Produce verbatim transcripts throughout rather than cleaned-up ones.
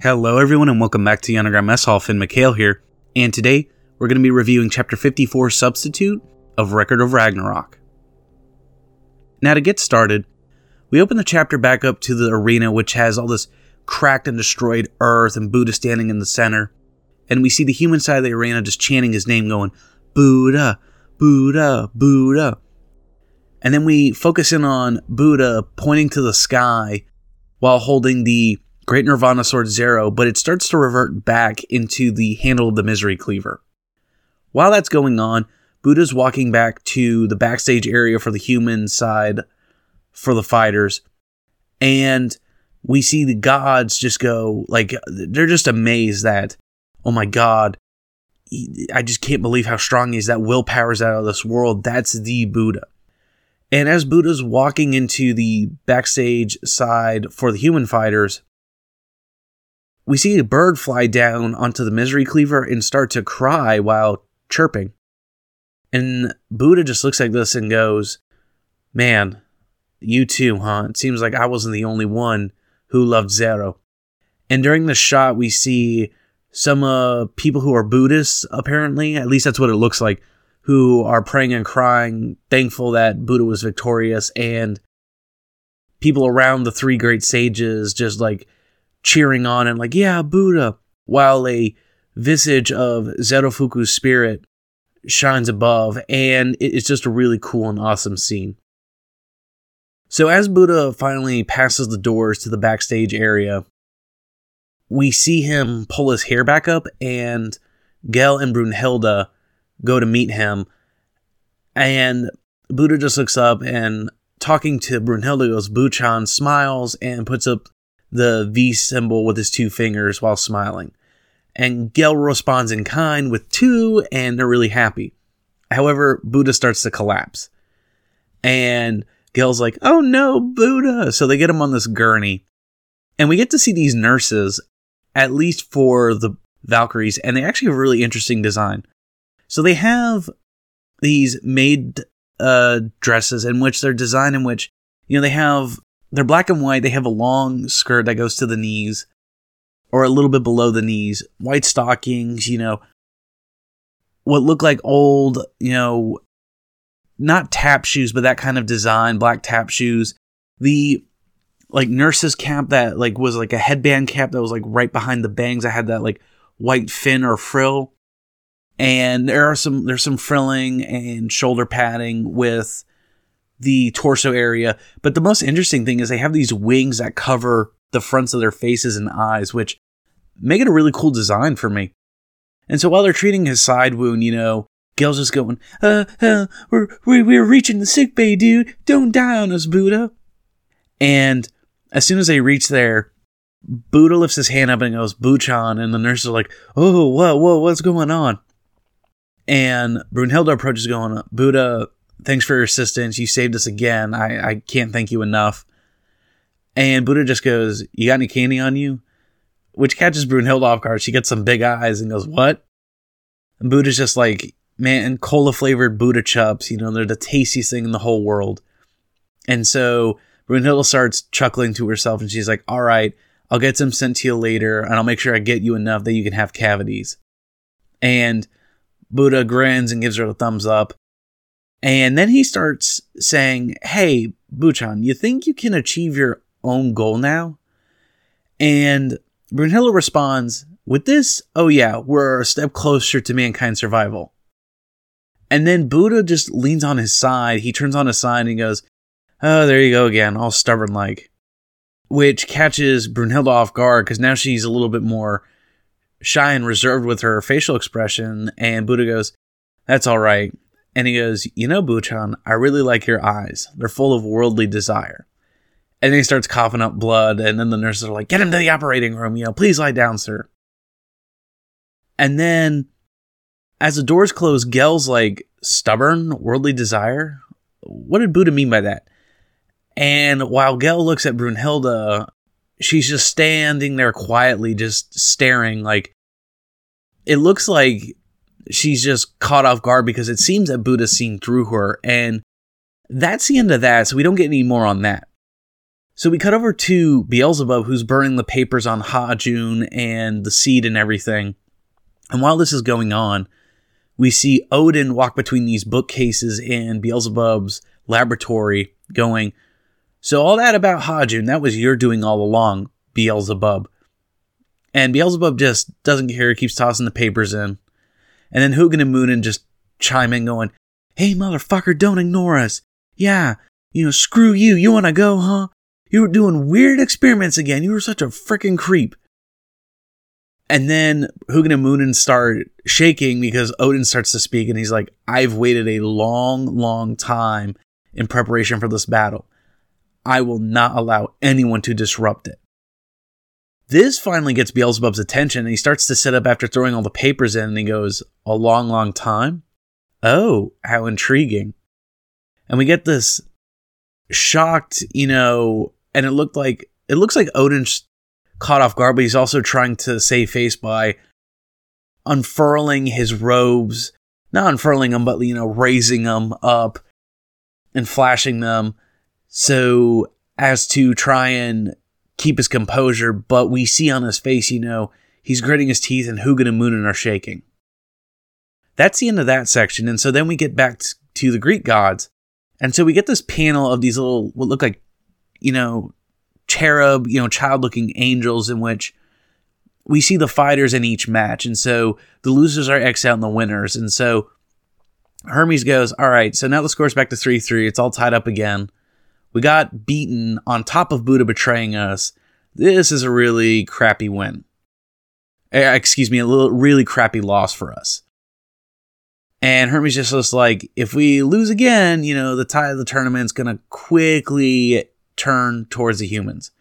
Hello everyone and welcome back to the Underground Mess Hall. Finn McHale here, and today we're going to be reviewing Chapter fifty-four Substitute of Record of Ragnarok. Now to get started, we open the chapter back up to the arena, which has all this cracked and destroyed earth and Buddha standing in the center, and we see the human side of the arena just chanting his name, going Buddha, Buddha, Buddha. And then we focus in on Buddha pointing to the sky while holding the Great Nirvana Sword Zero, but it starts to revert back into the handle of the Misery Cleaver. While that's going on, Buddha's walking back to the backstage area for the human side for the fighters, and we see the gods just go, like, they're just amazed that, oh my god, I just can't believe how strong he is, that willpower is out of this world, that's the Buddha. And as Buddha's walking into the backstage side for the human fighters, we see a bird fly down onto the Misery Cleaver and start to cry while chirping. And Buddha just looks like this and goes, man, you too, huh? It seems like I wasn't the only one who loved Zero. And during the shot, we see some uh, people who are Buddhists, apparently, at least that's what it looks like, who are praying and crying, thankful that Buddha was victorious, and people around the three great sages just like cheering on and like, yeah, Buddha, while a visage of Zerofuku's spirit shines above, and it's just a really cool and awesome scene. So as Buddha finally passes the doors to the backstage area, we see him pull his hair back up, and Gel and Brunhilde go to meet him, and Buddha just looks up and, talking to Brunhilde, goes, Buchan, smiles and puts up the V symbol with his two fingers while smiling. And Gel responds in kind with two, and they're really happy. However, Buddha starts to collapse. And Gel's like, oh no, Buddha! So they get him on this gurney. And we get to see these nurses, at least for the Valkyries, and they actually have a really interesting design. So they have these maid uh, dresses in which they're designed in which, you know, they have They're black and white, they have a long skirt that goes to the knees, or a little bit below the knees, white stockings, you know, what look like old, you know, not tap shoes, but that kind of design, black tap shoes, the, like, nurse's cap that, like, was, like, a headband cap that was, like, right behind the bangs, I had that, like, white fin or frill, and there are some, there's some frilling and shoulder padding with the torso area, but the most interesting thing is they have these wings that cover the fronts of their faces and eyes, which make it a really cool design for me. And so while they're treating his side wound, you know, Gel's just going, uh, uh, we're, we're reaching the sick bay, dude. Don't die on us, Buddha. And as soon as they reach there, Buddha lifts his hand up and goes, Buchan, and the nurses are like, oh, whoa, whoa, what's going on? And Brunhilde approaches going, Buddha, thanks for your assistance. You saved us again. I, I can't thank you enough. And Buddha just goes, you got any candy on you? Which catches Brunhilde off guard. She gets some big eyes and goes, what? And Buddha's just like, man, cola-flavored Buddha chups. You know, they're the tastiest thing in the whole world. And so Brunhilde starts chuckling to herself, and she's like, all right, I'll get some sent to you later, and I'll make sure I get you enough that you can have cavities. And Buddha grins and gives her a thumbs up. And then he starts saying, hey, Buchan, you think you can achieve your own goal now? And Brunhilde responds, with this, oh yeah, we're a step closer to mankind's survival. And then Buddha just leans on his side, he turns on his side and he goes, oh, there you go again, all stubborn-like. Which catches Brunhilde off guard, because now she's a little bit more shy and reserved with her facial expression, and Buddha goes, that's all right. And he goes, you know, Buchan, I really like your eyes. They're full of worldly desire. And then he starts coughing up blood, and then the nurses are like, get him to the operating room, you know, please lie down, sir. And then, as the doors close, Gel's like, stubborn, worldly desire? What did Buddha mean by that? And while Gel looks at Brunhilde, she's just standing there quietly, just staring, like, it looks like she's just caught off guard because it seems that Buddha's seen through her, and that's the end of that, so we don't get any more on that. So we cut over to Beelzebub, who's burning the papers on Hajun and the seed and everything. And while this is going on, we see Odin walk between these bookcases in Beelzebub's laboratory going, "So all that about Hajun, that was your doing all along, Beelzebub." And Beelzebub just doesn't care, keeps tossing the papers in. And then Huginn and Muninn just chime in going, "Hey, motherfucker, don't ignore us. Yeah, you know, screw you. You want to go, huh? You were doing weird experiments again. You were such a freaking creep." And then Huginn and Muninn start shaking because Odin starts to speak, and he's like, "I've waited a long, long time in preparation for this battle. I will not allow anyone to disrupt it." This finally gets Beelzebub's attention, and he starts to sit up after throwing all the papers in, and he goes, "A long, long time? Oh, how intriguing." And we get this shocked, you know, and it looked like, it looks like Odin's caught off guard, but he's also trying to save face by unfurling his robes, not unfurling them, but, you know, raising them up and flashing them so as to try and keep his composure, but we see on his face, you know, he's gritting his teeth, and Huginn and Muninn are shaking. That's the end of that section, and so then we get back to the Greek gods, and so we get this panel of these little, what look like, you know, cherub, you know, child-looking angels in which we see the fighters in each match, and so the losers are X'd out and the winners, and so Hermes goes, "All right, so now the score's back to three three, it's all tied up again. We got beaten on top of Buddha betraying us. This is a really crappy win. Eh, excuse me, a little really crappy loss for us." And Hermes just looks like, if we lose again, you know, the tide of the tournament's going to quickly turn towards the humans.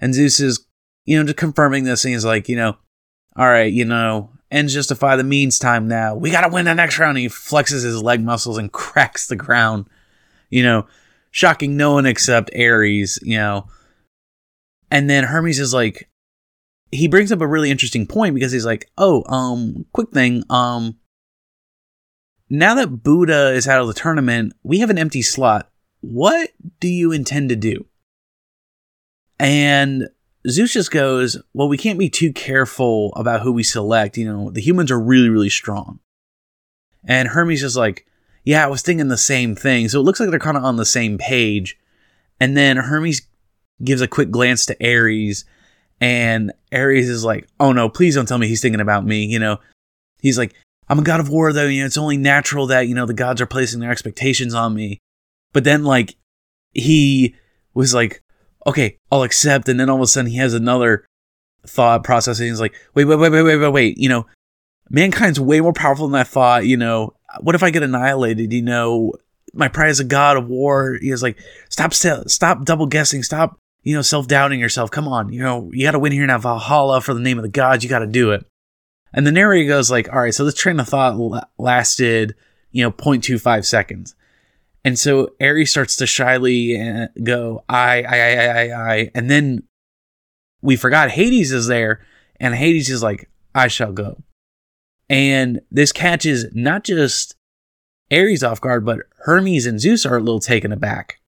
And Zeus is, you know, just confirming this, and he's like, you know, "All right, you know, ends justify the means time now. We got to win the next round." And he flexes his leg muscles and cracks the ground, you know, shocking no one except Ares, you know. And then Hermes is like, he brings up a really interesting point because he's like, "Oh, um, quick thing, um, now that Buddha is out of the tournament, we have an empty slot. What do you intend to do?" And Zeus just goes, "Well, we can't be too careful about who we select, you know, the humans are really, really strong." And Hermes is like, "Yeah, I was thinking the same thing." So it looks like they're kind of on the same page. And then Hermes gives a quick glance to Ares. And Ares is like, "Oh no, please don't tell me he's thinking about me." You know, he's like, "I'm a god of war though. You know, it's only natural that, you know, the gods are placing their expectations on me." But then like he was like, "Okay, I'll accept." And then all of a sudden he has another thought process. And he's like, wait, wait, wait, wait, wait, wait, wait. You know, mankind's way more powerful than I thought, you know. What if I get annihilated? You know, my pride as a god of war. He was like, stop, stop double guessing. Stop, you know, self-doubting yourself. Come on, you know, you got to win here now, Valhalla, for the name of the gods. You got to do it. And the narrator goes like, all right, so this train of thought lasted, you know, zero point two five seconds. And so Ares starts to shyly go, I, I, I, I, I. And then we forgot Hades is there. And Hades is like, I shall go. And this catches not just Ares off guard, but Hermes and Zeus are a little taken aback.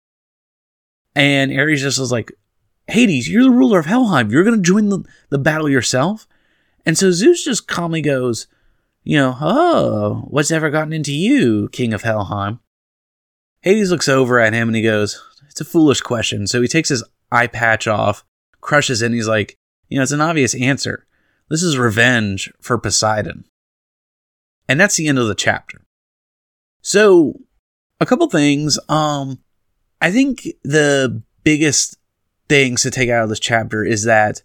And Ares just was like, Hades, you're the ruler of Helheim. You're going to join the, the battle yourself? And so Zeus just calmly goes, you know, oh, what's ever gotten into you, king of Helheim? Hades looks over at him and he goes, it's a foolish question. So he takes his eye patch off, crushes it, and he's like, you know, it's an obvious answer. This is revenge for Poseidon. And that's the end of the chapter. So, a couple things. Um, I think the biggest things to take out of this chapter is that,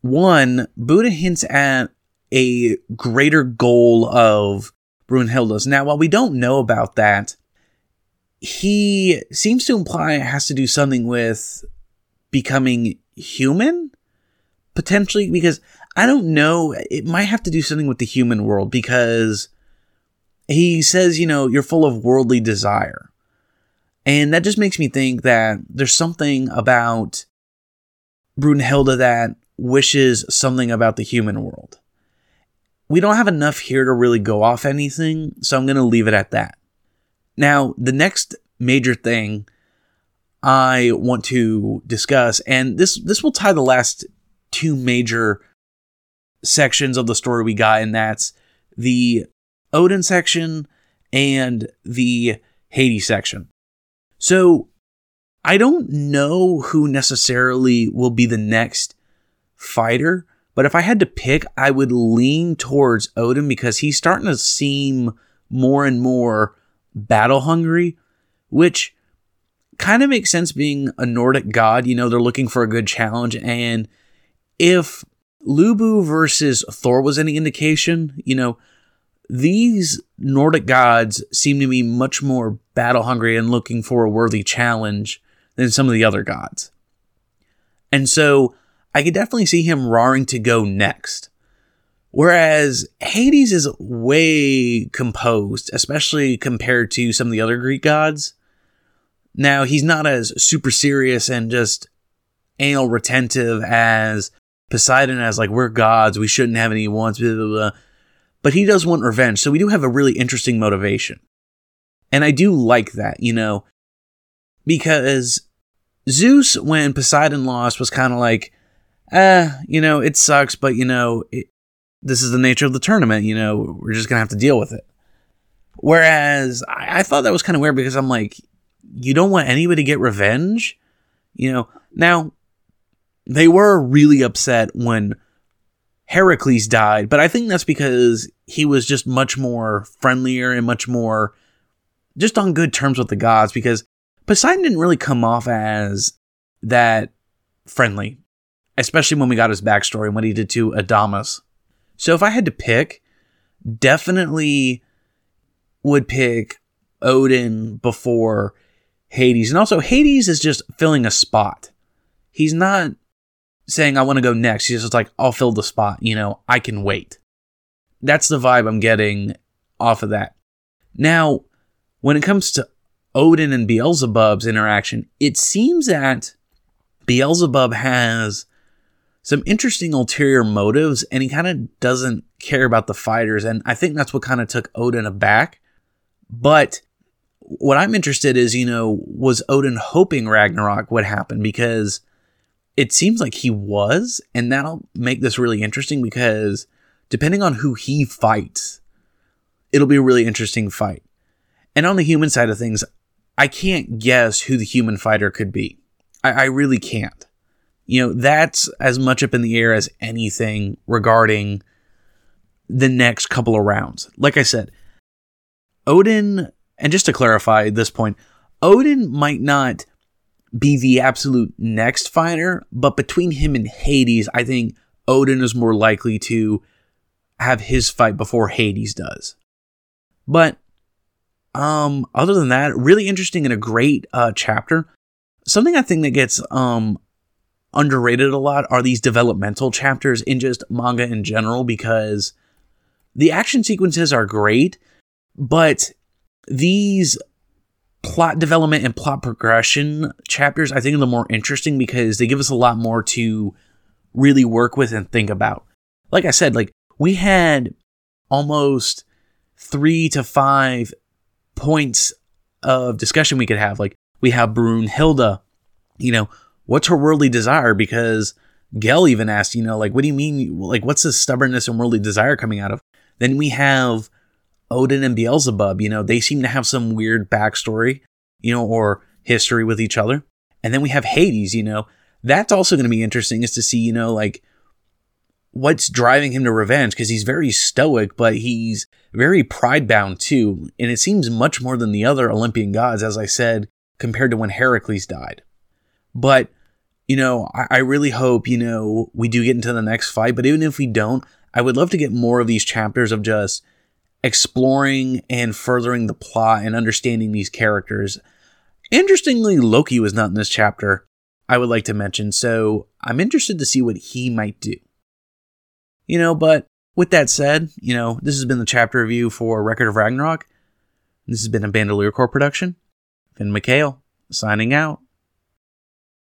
one, Buddha hints at a greater goal of Brunhilde's. Now, while we don't know about that, he seems to imply it has to do something with becoming human, potentially, because I don't know. It might have to do something with the human world because he says, you know, you're full of worldly desire. And that just makes me think that there's something about Brunhilde that wishes something about the human world. We don't have enough here to really go off anything, so I'm going to leave it at that. Now, the next major thing I want to discuss, and this this will tie the last two major sections of the story we got, and that's the Odin section and the Hades section. So I don't know who necessarily will be the next fighter, but if I had to pick, I would lean towards Odin because he's starting to seem more and more battle hungry, which kind of makes sense being a Nordic god. You know, they're looking for a good challenge. And if Lubu versus Thor was any indication, you know, these Nordic gods seem to be much more battle hungry and looking for a worthy challenge than some of the other gods. And so I could definitely see him roaring to go next. Whereas Hades is way composed, especially compared to some of the other Greek gods. Now, he's not as super serious and just anal retentive as Poseidon, as like, we're gods, we shouldn't have any wants, blah, blah, blah. But he does want revenge, so we do have a really interesting motivation. And I do like that, you know, because Zeus, when Poseidon lost, was kind of like, eh, you know, it sucks, but, you know, it, this is the nature of the tournament, you know, we're just going to have to deal with it. Whereas I, I thought that was kind of weird because I'm like, you don't want anybody to get revenge, you know. Now, they were really upset when Heracles died, but I think that's because he was just much more friendlier and much more just on good terms with the gods, because Poseidon didn't really come off as that friendly, especially when we got his backstory and what he did to Adamas. So if I had to pick, definitely would pick Odin before Hades. And also, Hades is just filling a spot. He's not saying, I want to go next. He's just like, I'll fill the spot. You know, I can wait. That's the vibe I'm getting off of that. Now, when it comes to Odin and Beelzebub's interaction, it seems that Beelzebub has some interesting ulterior motives, and he kind of doesn't care about the fighters. And I think that's what kind of took Odin aback. But what I'm interested is, you know, was Odin hoping Ragnarok would happen? Because it seems like he was, and that'll make this really interesting because depending on who he fights, it'll be a really interesting fight. And on the human side of things, I can't guess who the human fighter could be. I, I really can't. You know, that's as much up in the air as anything regarding the next couple of rounds. Like I said, Odin, and just to clarify at this point, Odin might not be the absolute next fighter, but between him and Hades, I think Odin is more likely to have his fight before Hades does. But um, other than that, really interesting and a great uh, chapter. Something I think that gets um, underrated a lot are these developmental chapters in just manga in general, because the action sequences are great, but these plot development and plot progression chapters, I think, are the more interesting because they give us a lot more to really work with and think about. Like I said, like we had almost three to five points of discussion we could have. Like we have Brunhilde, you know, what's her worldly desire? Because Gell even asked, you know, like, what do you mean? Like, what's this stubbornness and worldly desire coming out of? Then we have Odin and Beelzebub, you know, they seem to have some weird backstory, you know, or history with each other. And then we have Hades, you know, that's also going to be interesting is to see, you know, like what's driving him to revenge, because he's very stoic, but he's very pride bound too. And it seems much more than the other Olympian gods, as I said, compared to when Heracles died. But, you know, I, I really hope, you know, we do get into the next fight. But even if we don't, I would love to get more of these chapters of just exploring and furthering the plot and understanding these characters. Interestingly, Loki was not in this chapter, I would like to mention, so I'm interested to see what he might do. You know, but with that said, you know, this has been the chapter review for Record of Ragnarok. This has been a Bandolier Corp production. Finn McHale, signing out.